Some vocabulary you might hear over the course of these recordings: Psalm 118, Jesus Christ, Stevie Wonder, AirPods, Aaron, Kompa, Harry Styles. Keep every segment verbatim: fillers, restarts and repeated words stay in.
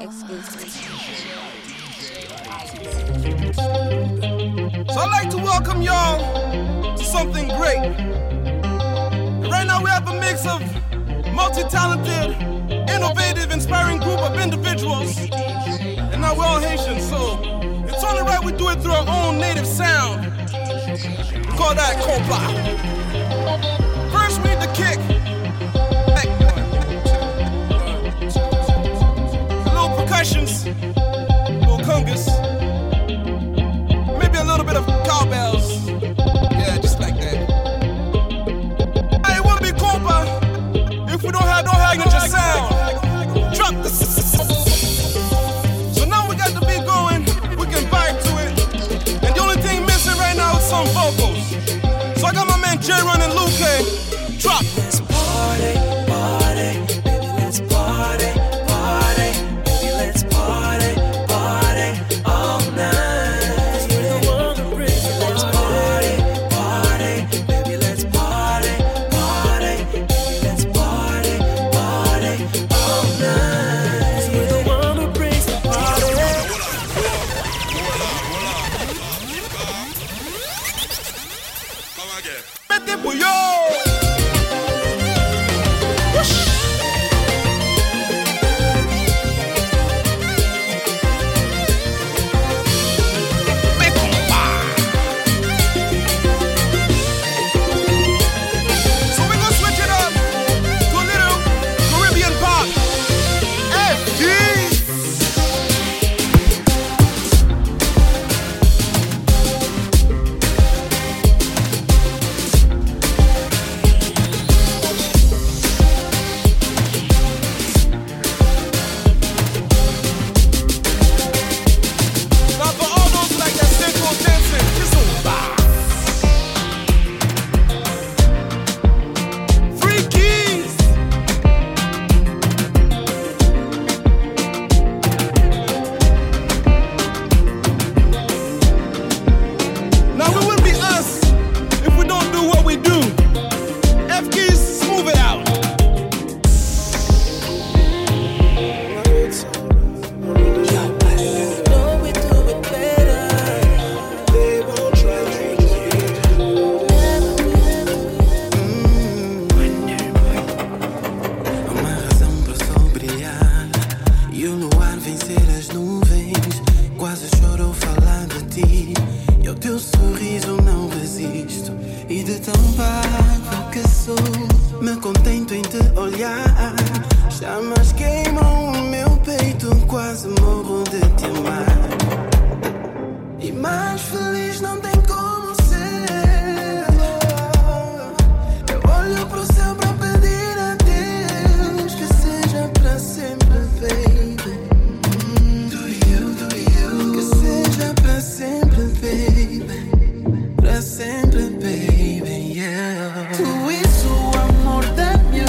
exclusively. So I'd like to welcome y'all to something great. Right now we have a mix of multi-talented, innovative, inspiring group of individuals. And now we're all Haitians, so it's only right we do it through our own native sound. We call that Kompa. First we need the kick. Percussions, little congas, maybe a little bit of cowbells, yeah, just like that. Hey, it wouldn't be Kompa if we don't have no signature sound. Drop the So now we got the beat going, we can vibe to it, and the only thing missing right now is some vocals. So I got my man J-Run and Luke. Drop. Let's party, party, baby, let's party. Mete bouillon. Yeah. Tu és o amor da minha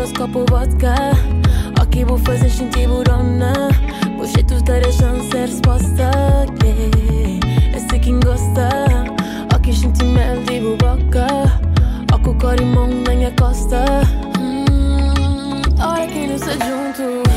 rozkopu wodkę. Oki mu fuzzy, shinti buronna. Pushe tu stare szanse, risposta. Esse quem gosta. Oki shinti mel di buboca. Oku corimon na minha costa. Ora que nos é junto.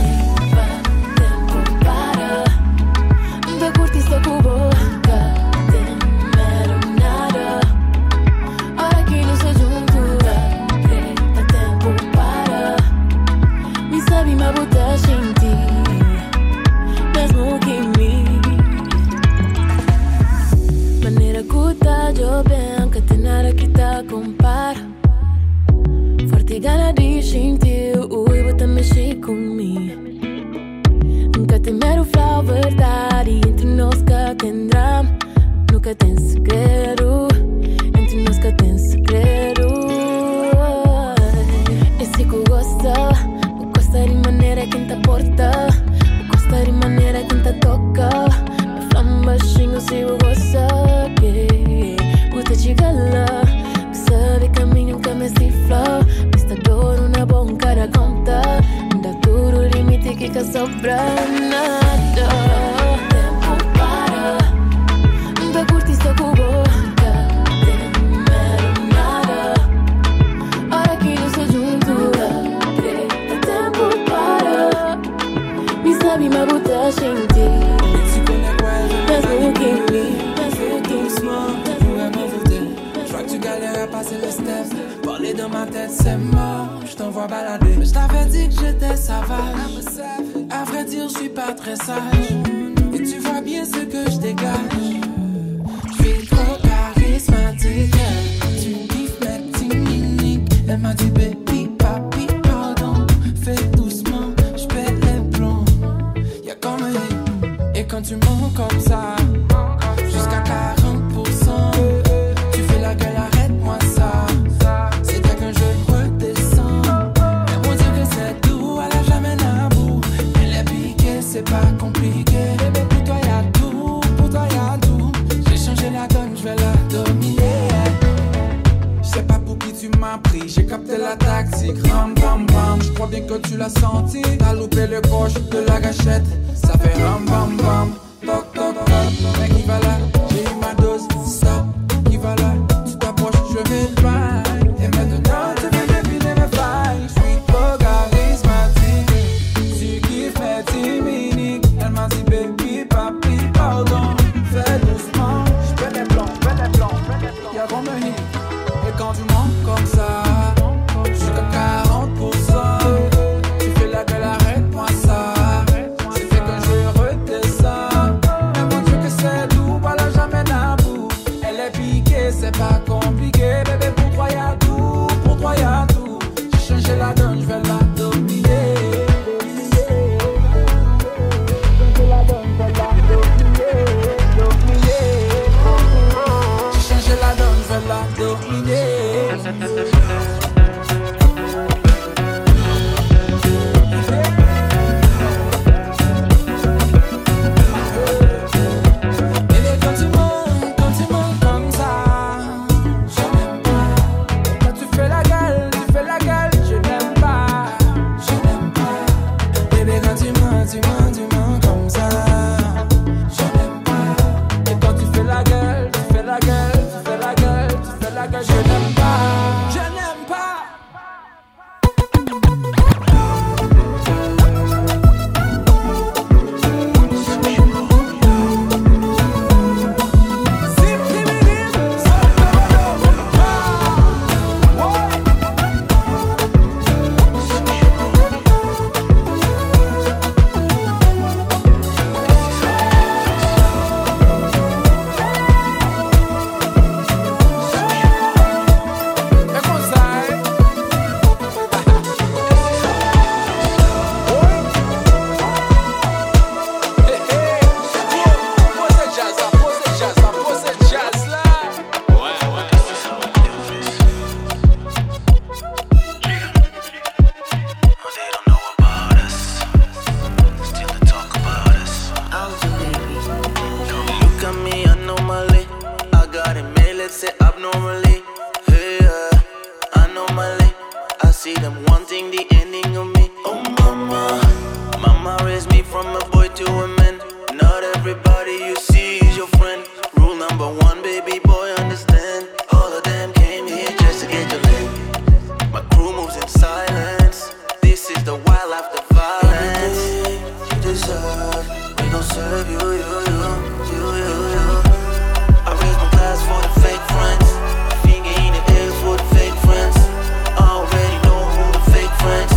I see them wanting the ending of me. Oh mama, mama raised me from a boy to a man. Not everybody you see is your friend. Rule number one, baby boy, understand. All of them came here just to get your name. My crew moves in silence. This is the wildlife, the violence. Everything you deserve, we gon' serve you, you, you, you, you, you. I raise my glass for the fake friends. Finger in the air for the fake friends. I already know who the fake friends.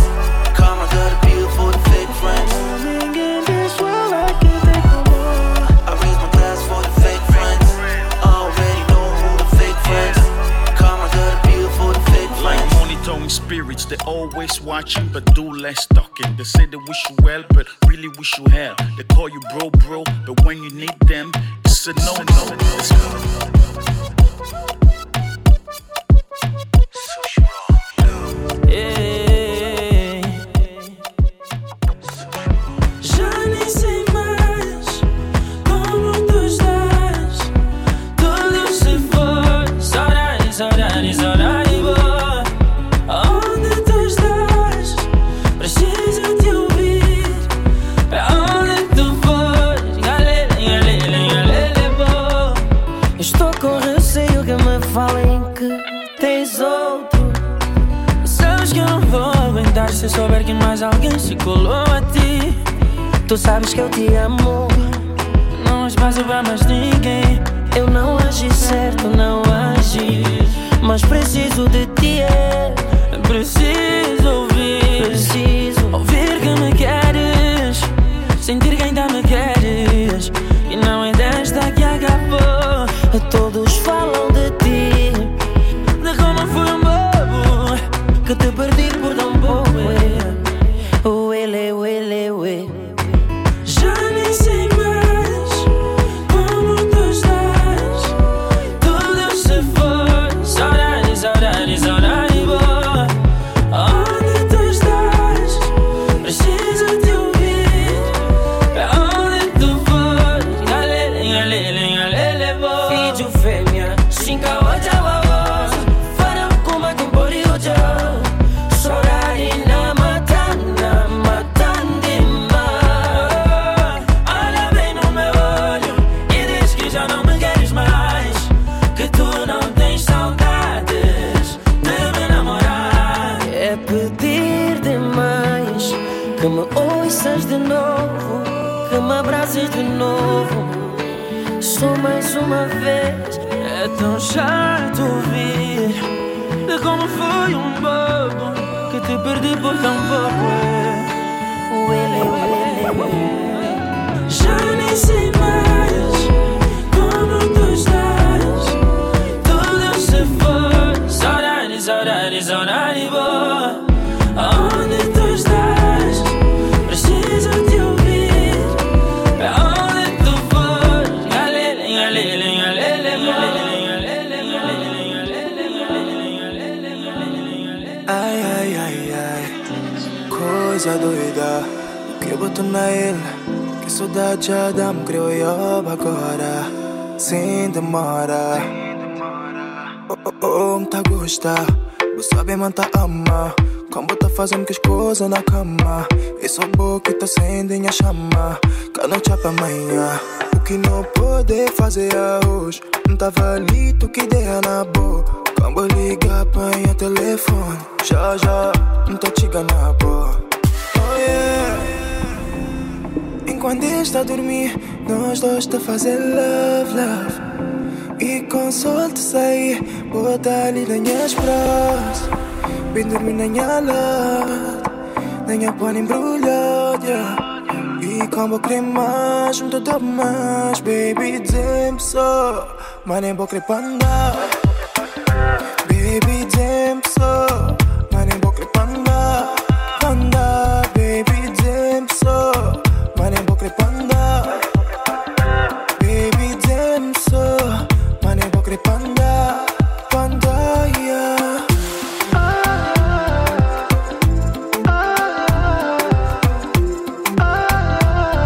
Karma got a bill for the fake friends. Living in this world, I can't take no more. I raise my glass for the fake friends. I already know who the fake friends. Karma got a bill for the fake friends. Like monitoring spirits, they always watching but do less talking. They say they wish you well but really wish you hell. They call you bro bro, but when you need them, it's a no no. It's a no no. Se souber que mais alguém se colou a ti, tu sabes que eu te amo. Não és base pra mais ninguém. Eu não agi certo, não agi, mas preciso de ti, é. Preciso ouvir, preciso ouvir que me queres, sentir que ainda me queres. E não é desta que acabou. Todos falam de ti, de como fui um bobo que te perdi por tão pouco. É tão chato ouvir de como foi um bobo que te perdi por tão pouco. Uele, uele, uele. Já nem sei mais como tu estás. Tudo se foi. Saudade, saudade, saudade boa. Onde tu estás? Preciso te ouvir. Pra onde tu fores? Galele, galele. Ai, ai, ai, ai, coisa doida. O que botou na ilha? Que saudade já dá, me criou ioba agora. Sem demora. Oh, oh, oh, me tá gosta. Não sabe, me tá ama. Como tá fazendo que as coisas na cama. E sou boa que tá acendendo a chama. Que a noite é pra amanhã. O que não pode fazer hoje, não tá valido que ideia na boca. Quando liga, apanha telefone. Já, já, não tô te ganhando. Oh yeah. Enquanto está a dormir, nós dois tá fazendo love, love. E com sol te sair, botar ali nas minhas braças. Bem dormir na minha lata, na minha pano embrulhada, yeah. E como eu querer mais, não tô mais. Baby, dizem-me só, mas nem vou querer pra andar. Baby, damn, so mani bokre panda, panda. Baby, damn, so mani bokre panda. Baby, damn, so mani bokre panda, panda, yeah. Ah, ah, ah,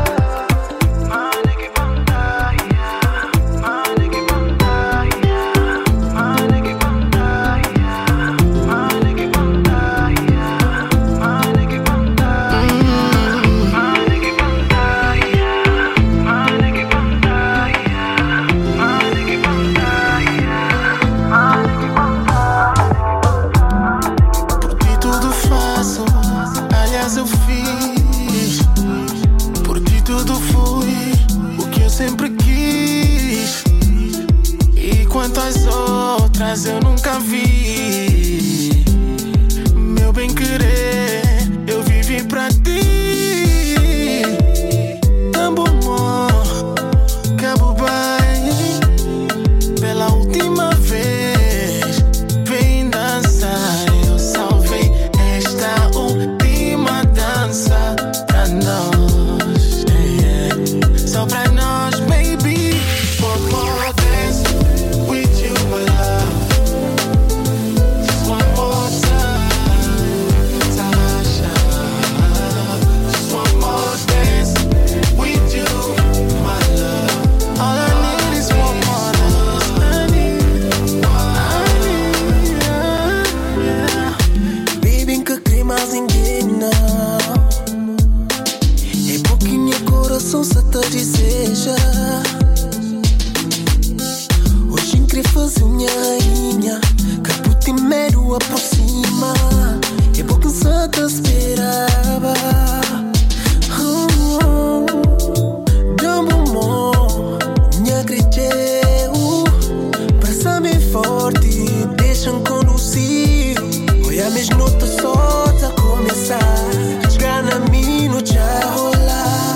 ah. Mani ke panda, yeah. Mani ke panda, yeah. Yeah. outras eu nunca vi. Meu bem querer, eu vivi pra ti. Tambo amor, cabo bem. Pela última vez, vem dançar. Eu salvei esta última dança pra nós, yeah, yeah. Só pra nós, baby. One more dance with you, my love. Just one more time, Tasha. Just one more dance with you, my love. All I need is one more dance. I need, I need, yeah, yeah. Baby, que climas indigna. É porque meu coração só te deseja. Fazer minha rainha, que por ti mero aproxima. É porque só te esperava. Oh, dá-me amor, me agradeceu. Abraça-me forte, deixa-me conduzir. Hoje a minha noite só está a começar. Chegar na minha noite a rolar.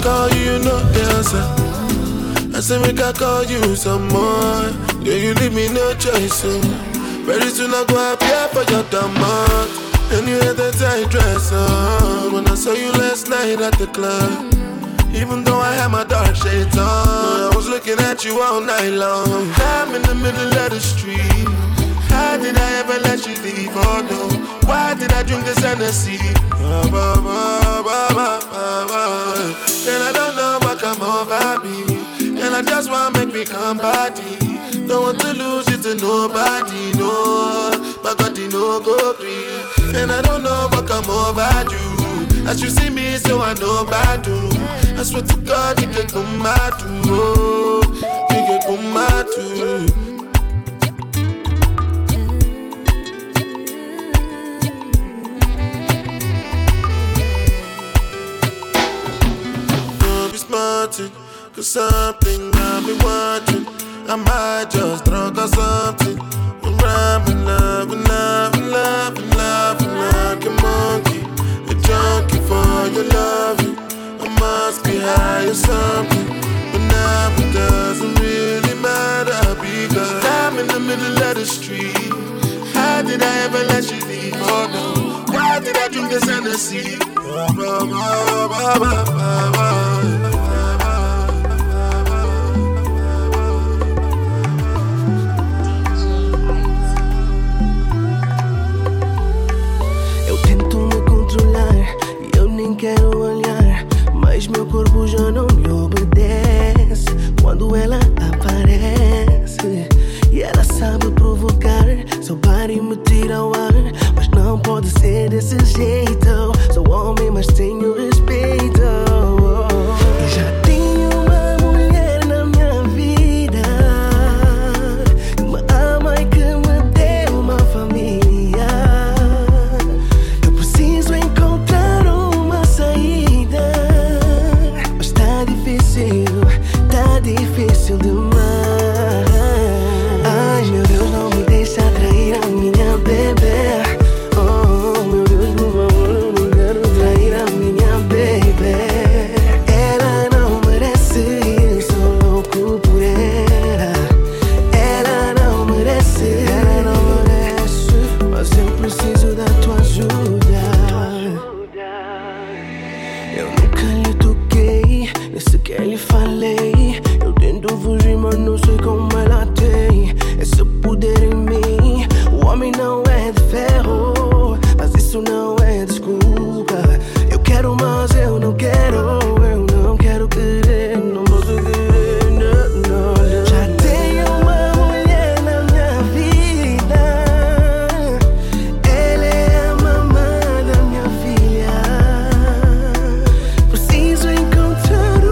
Call you no dancer. I say make I call you some more. Then you leave me no choice. Very soon I go appear for your demand. And you had that tight dress on when I saw you last night at the club. Even though I had my dark shades on, I was looking at you all night long. I'm in the middle of the street. How did I ever let you leave? Oh no, why did I drink this Hennessy? Ba, ba, ba, ba, ba, ba. And I don't know what come over me. And I just want to make me come body. Don't want to lose you to nobody, no. But God, you know, go free. And I don't know what come over you. As you see me, so I know bad do. I swear to God, you can come out too. Oh, you can come out too. Cause something I've been watching. I might just drunk or something. I'm rapping, loving, loving, loving, loving like a monkey. A junkie for your loving. I must be high or something. But now it doesn't really matter because I'm in the middle of the street. How did I ever let you leave? Oh no, why did I drink this Hennessy? Ba, ba, ba, ba, ba, ba. Quero olhar, mas meu corpo já não me obedece. Quando ela aparece, e ela sabe provocar. Seu body me tira o ar, mas não pode ser desse jeito. Sou homem, mas tenho respeito. Eu já tenho uma mulher na minha vida, que me ama e que me dê uma família. Eu preciso encontrar saída, mas tá difícil, tá difícil demais. Ai meu Deus, não me deixa trair a minha bebê. Oh meu Deus, por favor, não quero trair a minha bebê. Ela não merece, eu sou louco por ela. Ela não merece, ela não merece, mas eu preciso da tua ajuda. Que lhe falei, eu tento fugir, mas não sei como ela tem esse poder em mim. O homem não é de ferro, mas isso não é desculpa. Eu quero, mas eu não quero, eu não quero querer, não posso querer, não, não, não. Já tenho uma mulher na minha vida, ela é a mamã da minha filha. Preciso encontrar um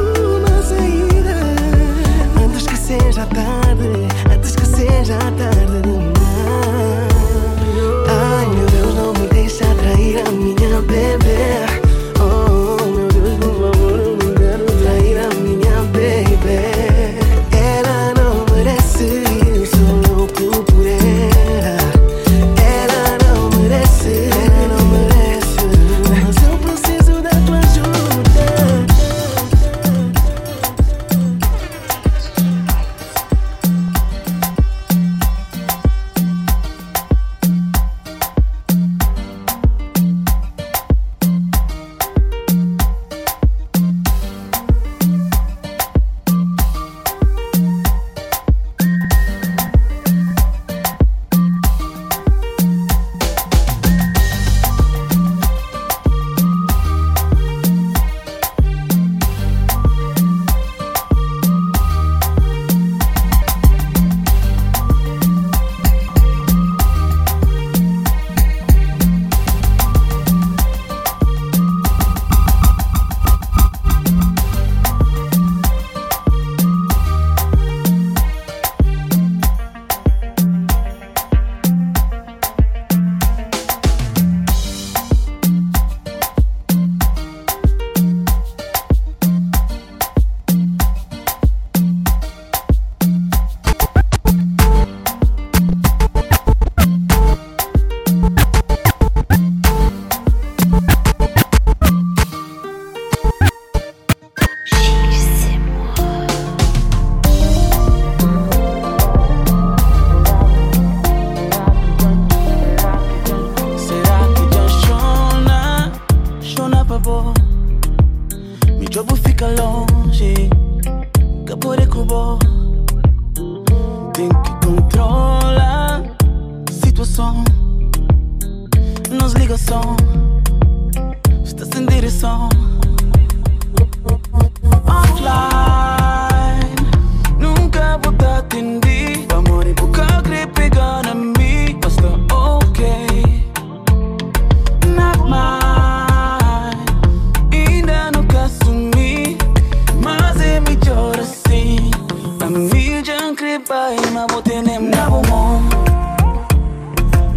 Kompa imabotene mnabumo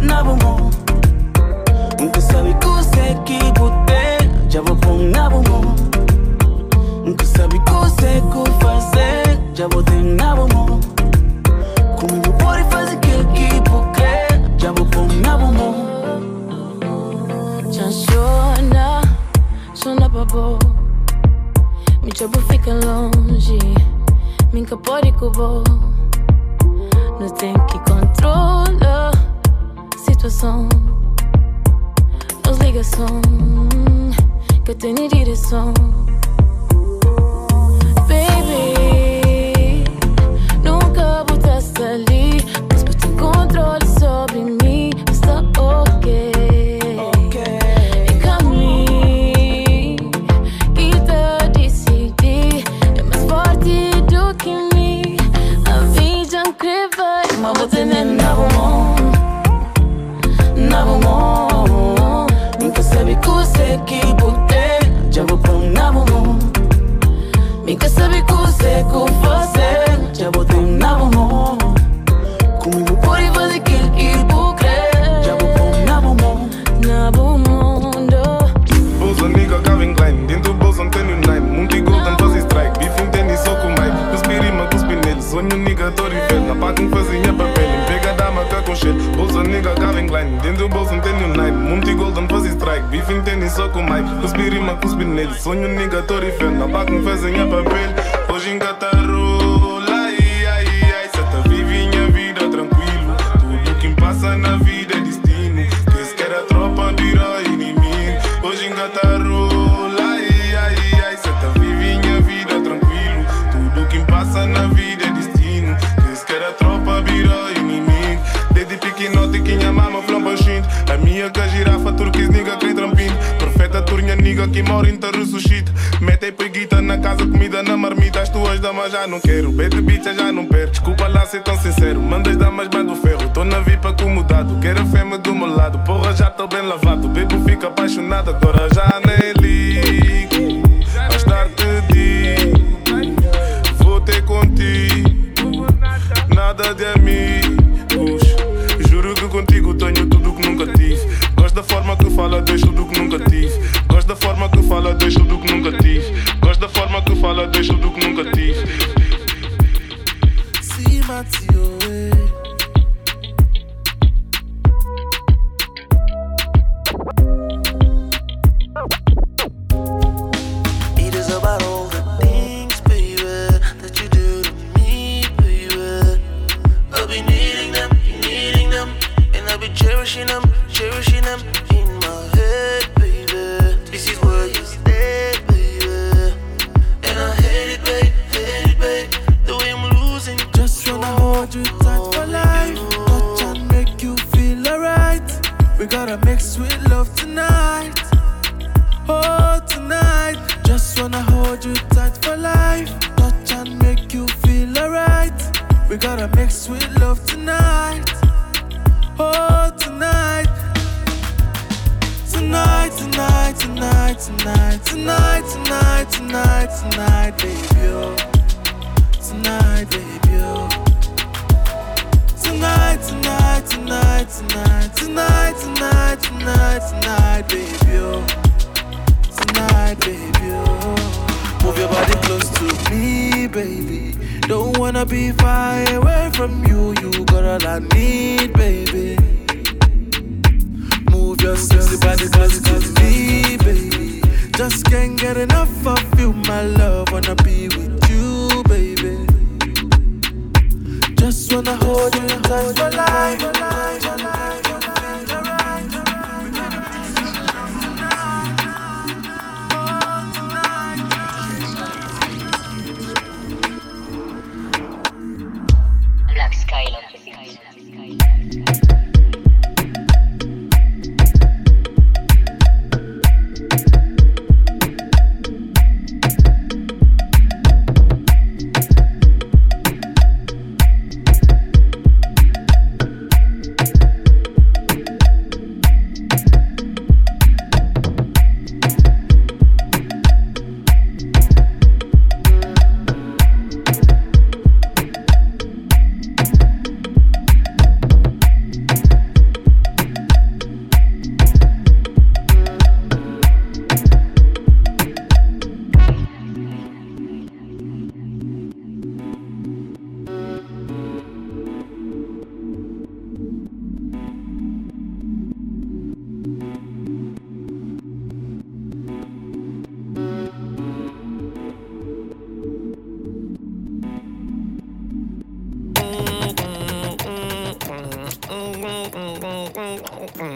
Nabumo Nkusabi kuseki bute Jabopo mnabumo Nkusabi kuseku fase Jabote mnabumo Kumibupori fazi kilki buke Jabopo mnabumo Chanshona Shona babo Mi jabu fica longe Minca pode cubo Não tem que controlar Situação Nos ligação Que eu tenho direção Baby Nunca botaste ali Mas por ter controle sobre mim Está ok Beefing tennis, so com my cuspiri, ma cuspi nele. Sonho nigga, tô rifel. Na back, me fez em papel. Hoje engatarrola, ai, ai, ai. Cê tá vive minha vida tranquilo. Tudo que passa na vida é destino. Diz que era tropa, vira inimigo. Hoje engatarrola, ai, ai, ai. Cê tá vive minha vida tranquilo. Tudo que passa na vida é destino. Diz que era tropa, vira inimigo. Desde pequenote, quinha mama, flamba, xinto. A minha que a girafa turquesa. Niga que mora em te ressuscita. Metei peguita na casa, comida na marmita. As tuas damas já não quero, bad bitch já não perco. Desculpa lá ser tão sincero, mandas damas bando ferro. Tô na vipa acomodado, quero a fêmea do meu lado. Porra já tô bem lavado, bebo fica apaixonado. Agora já nem ligo, mais tarde te digo. Vou ter contigo, nada de amigos. Juro que contigo tenho tudo que nunca tive. Gosto da forma que fala, deixo do que nunca tive. Gosto da forma que fala, deixo do que nunca tive. Gosto da forma que fala, deixo do que nunca tive. Se matioe. It is about all the things, baby, that you do to me, baby. I'll be needing them, needing them, and I'll be cherishing them, cherishing them in my head. This is where you stay, baby. And I hate it, babe, hate it, babe. The way I'm losing. Just wanna hold you tight for life. Touch and make you feel alright. We gotta make sweet love tonight. Oh, tonight. Just wanna hold you tight for life. Touch and make you feel alright. We gotta make sweet love tonight. Oh, tonight. Tonight, tonight, tonight, tonight, tonight, tonight, tonight, tonight, baby, oh. Tonight, baby, oh. Tonight, tonight, tonight, tonight, tonight, tonight, tonight, tonight, baby, oh. Tonight, baby, oh. Move your body close to me, baby. Don't wanna be far away from you. You got all I need, baby. Your sexy body close to me, baby. Just can't get enough of you, my love. Wanna be with you, baby. Just wanna hold you tight for life. Black Skyline. Thank you.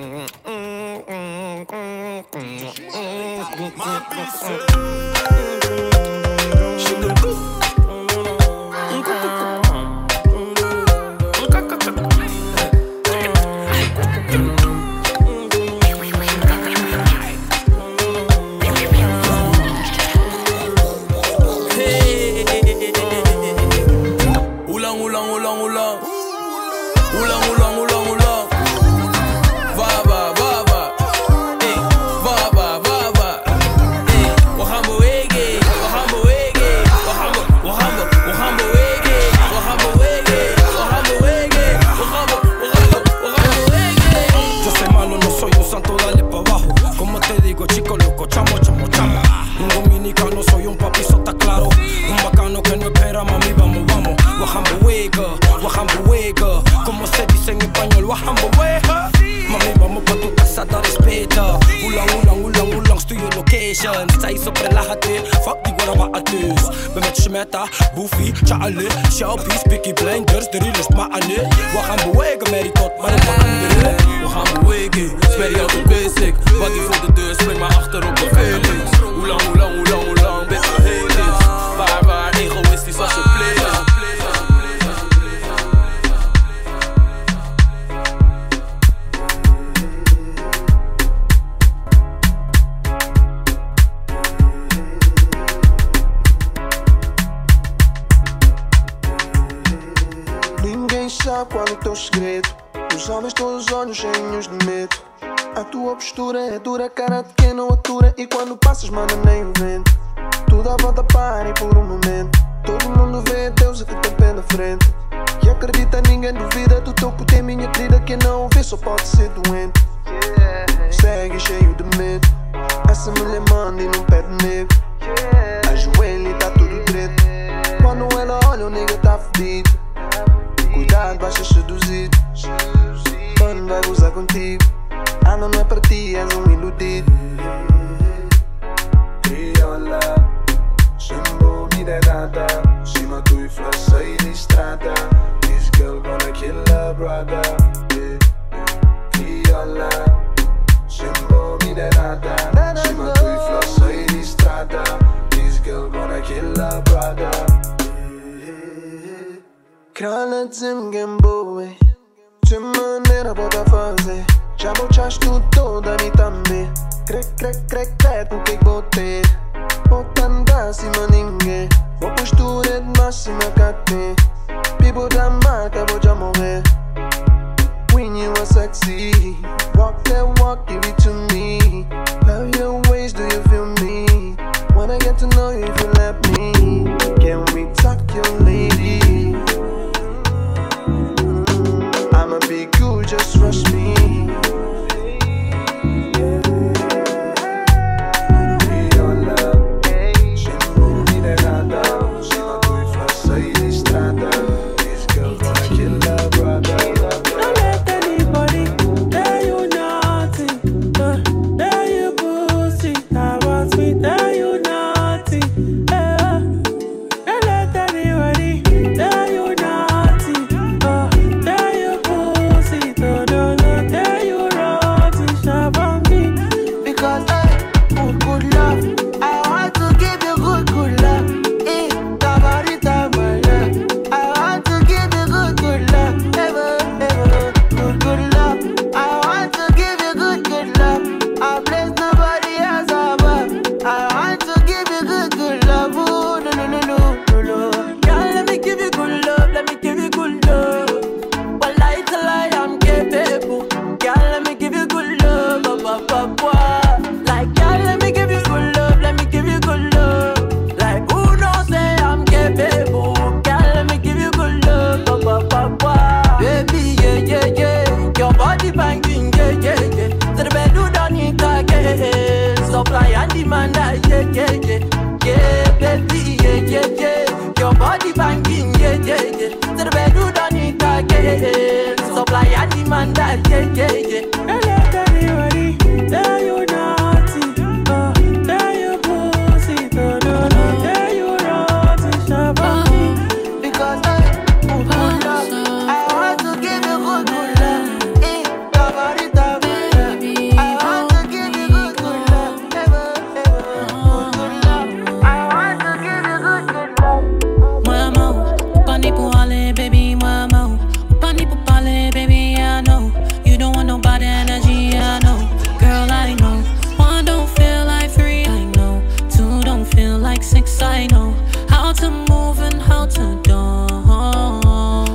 to do.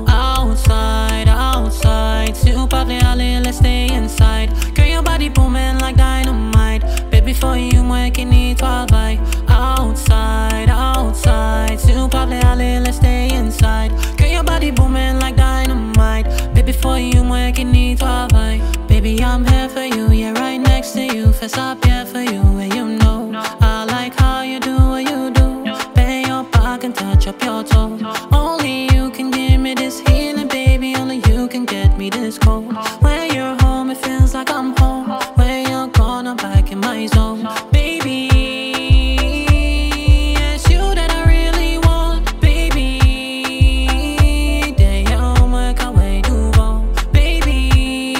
Outside, outside, super pop the alley, let's stay inside. Girl, your body booming like dynamite. Baby, for you, moi qui n'y toi by. Outside, outside, super pop the alley, let's stay inside. Girl, your body booming like dynamite. Baby, for you, moi qui n'y toi by. Baby, I'm here for you, yeah, right next to you. Fess up, yeah, for you, and you know I like how you do what you do. Bend your back and touch up your toes. Only you can give me this healing, baby. Only you can get me this cold. When you're home, it feels like I'm home. When you're gone, I'm back in my zone. Baby, it's you that I really want. Baby, d'ailleurs, moi, quand way do wrong. Baby,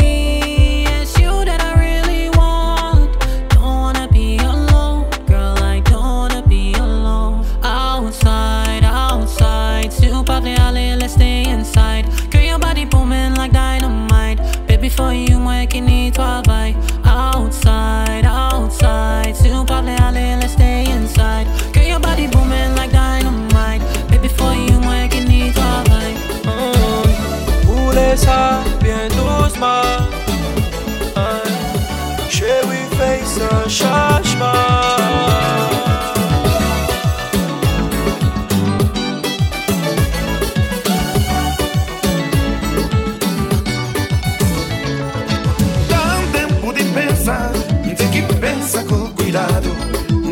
it's you that I really want. Don't wanna be alone, girl, I don't wanna be alone. Outside, outside, super pop the alley, let's stay inside. Girl, your body booming like dynamite. Baby, for you, moi, qui n'y toi by. Outside, outside, super pop the alley, let's stay inside. Girl, your body booming like dynamite. Baby, for you, moi, qui n'y toi by. Roulez ça bien doucement. Chérie, fais un changement. Com cuidado,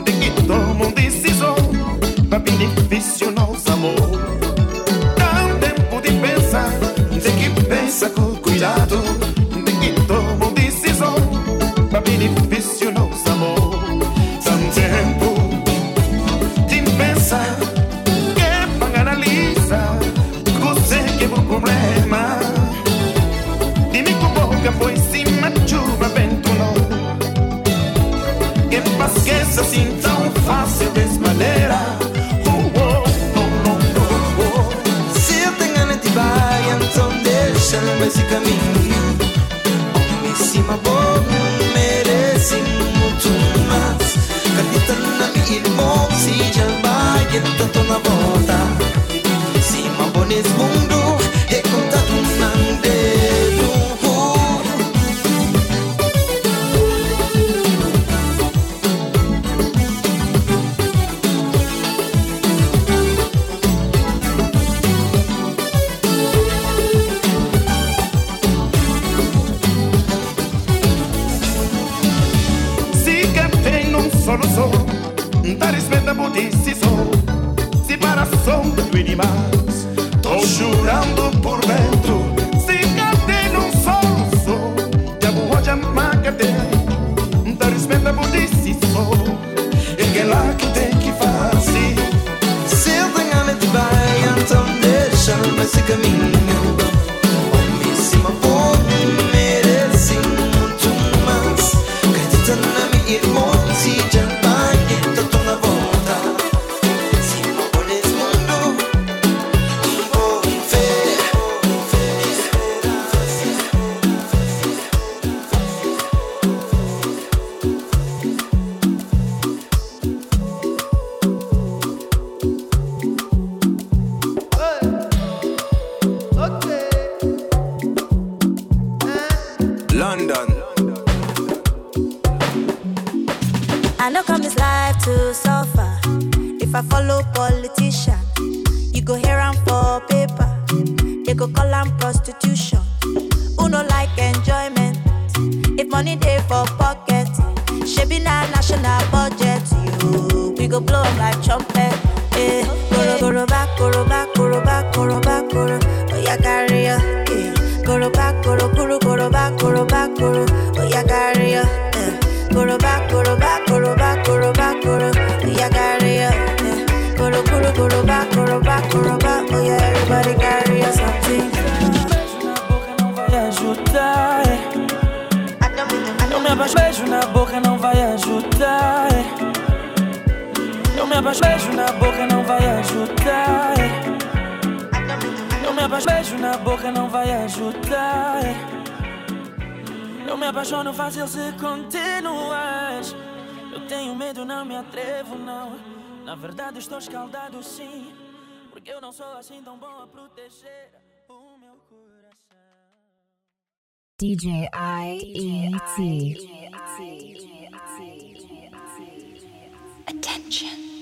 tem que tomar decisão para benefício nosso amor. Dá tempo de pensar, tem que pensar com cuidado, tem que tomar decisão para benefício nosso amor. Dá tempo de pensar, que para analisar, consegue o problema. Dime com boca foi cima chuva vento não. Esqueça assim tão fácil dessa maneira. Oh, oh, oh, oh, oh. Se eu tenho ganas de baia, então deixa levar esse caminho. Em cima, bom, merece muito mais. Capitana, minha irmã, se já baia, tanto na volta. Em cima, bom, nesse mundo, é contado um dedo. Porque eu não sou assim tão bom a proteger o meu coração. D J I E T Attention.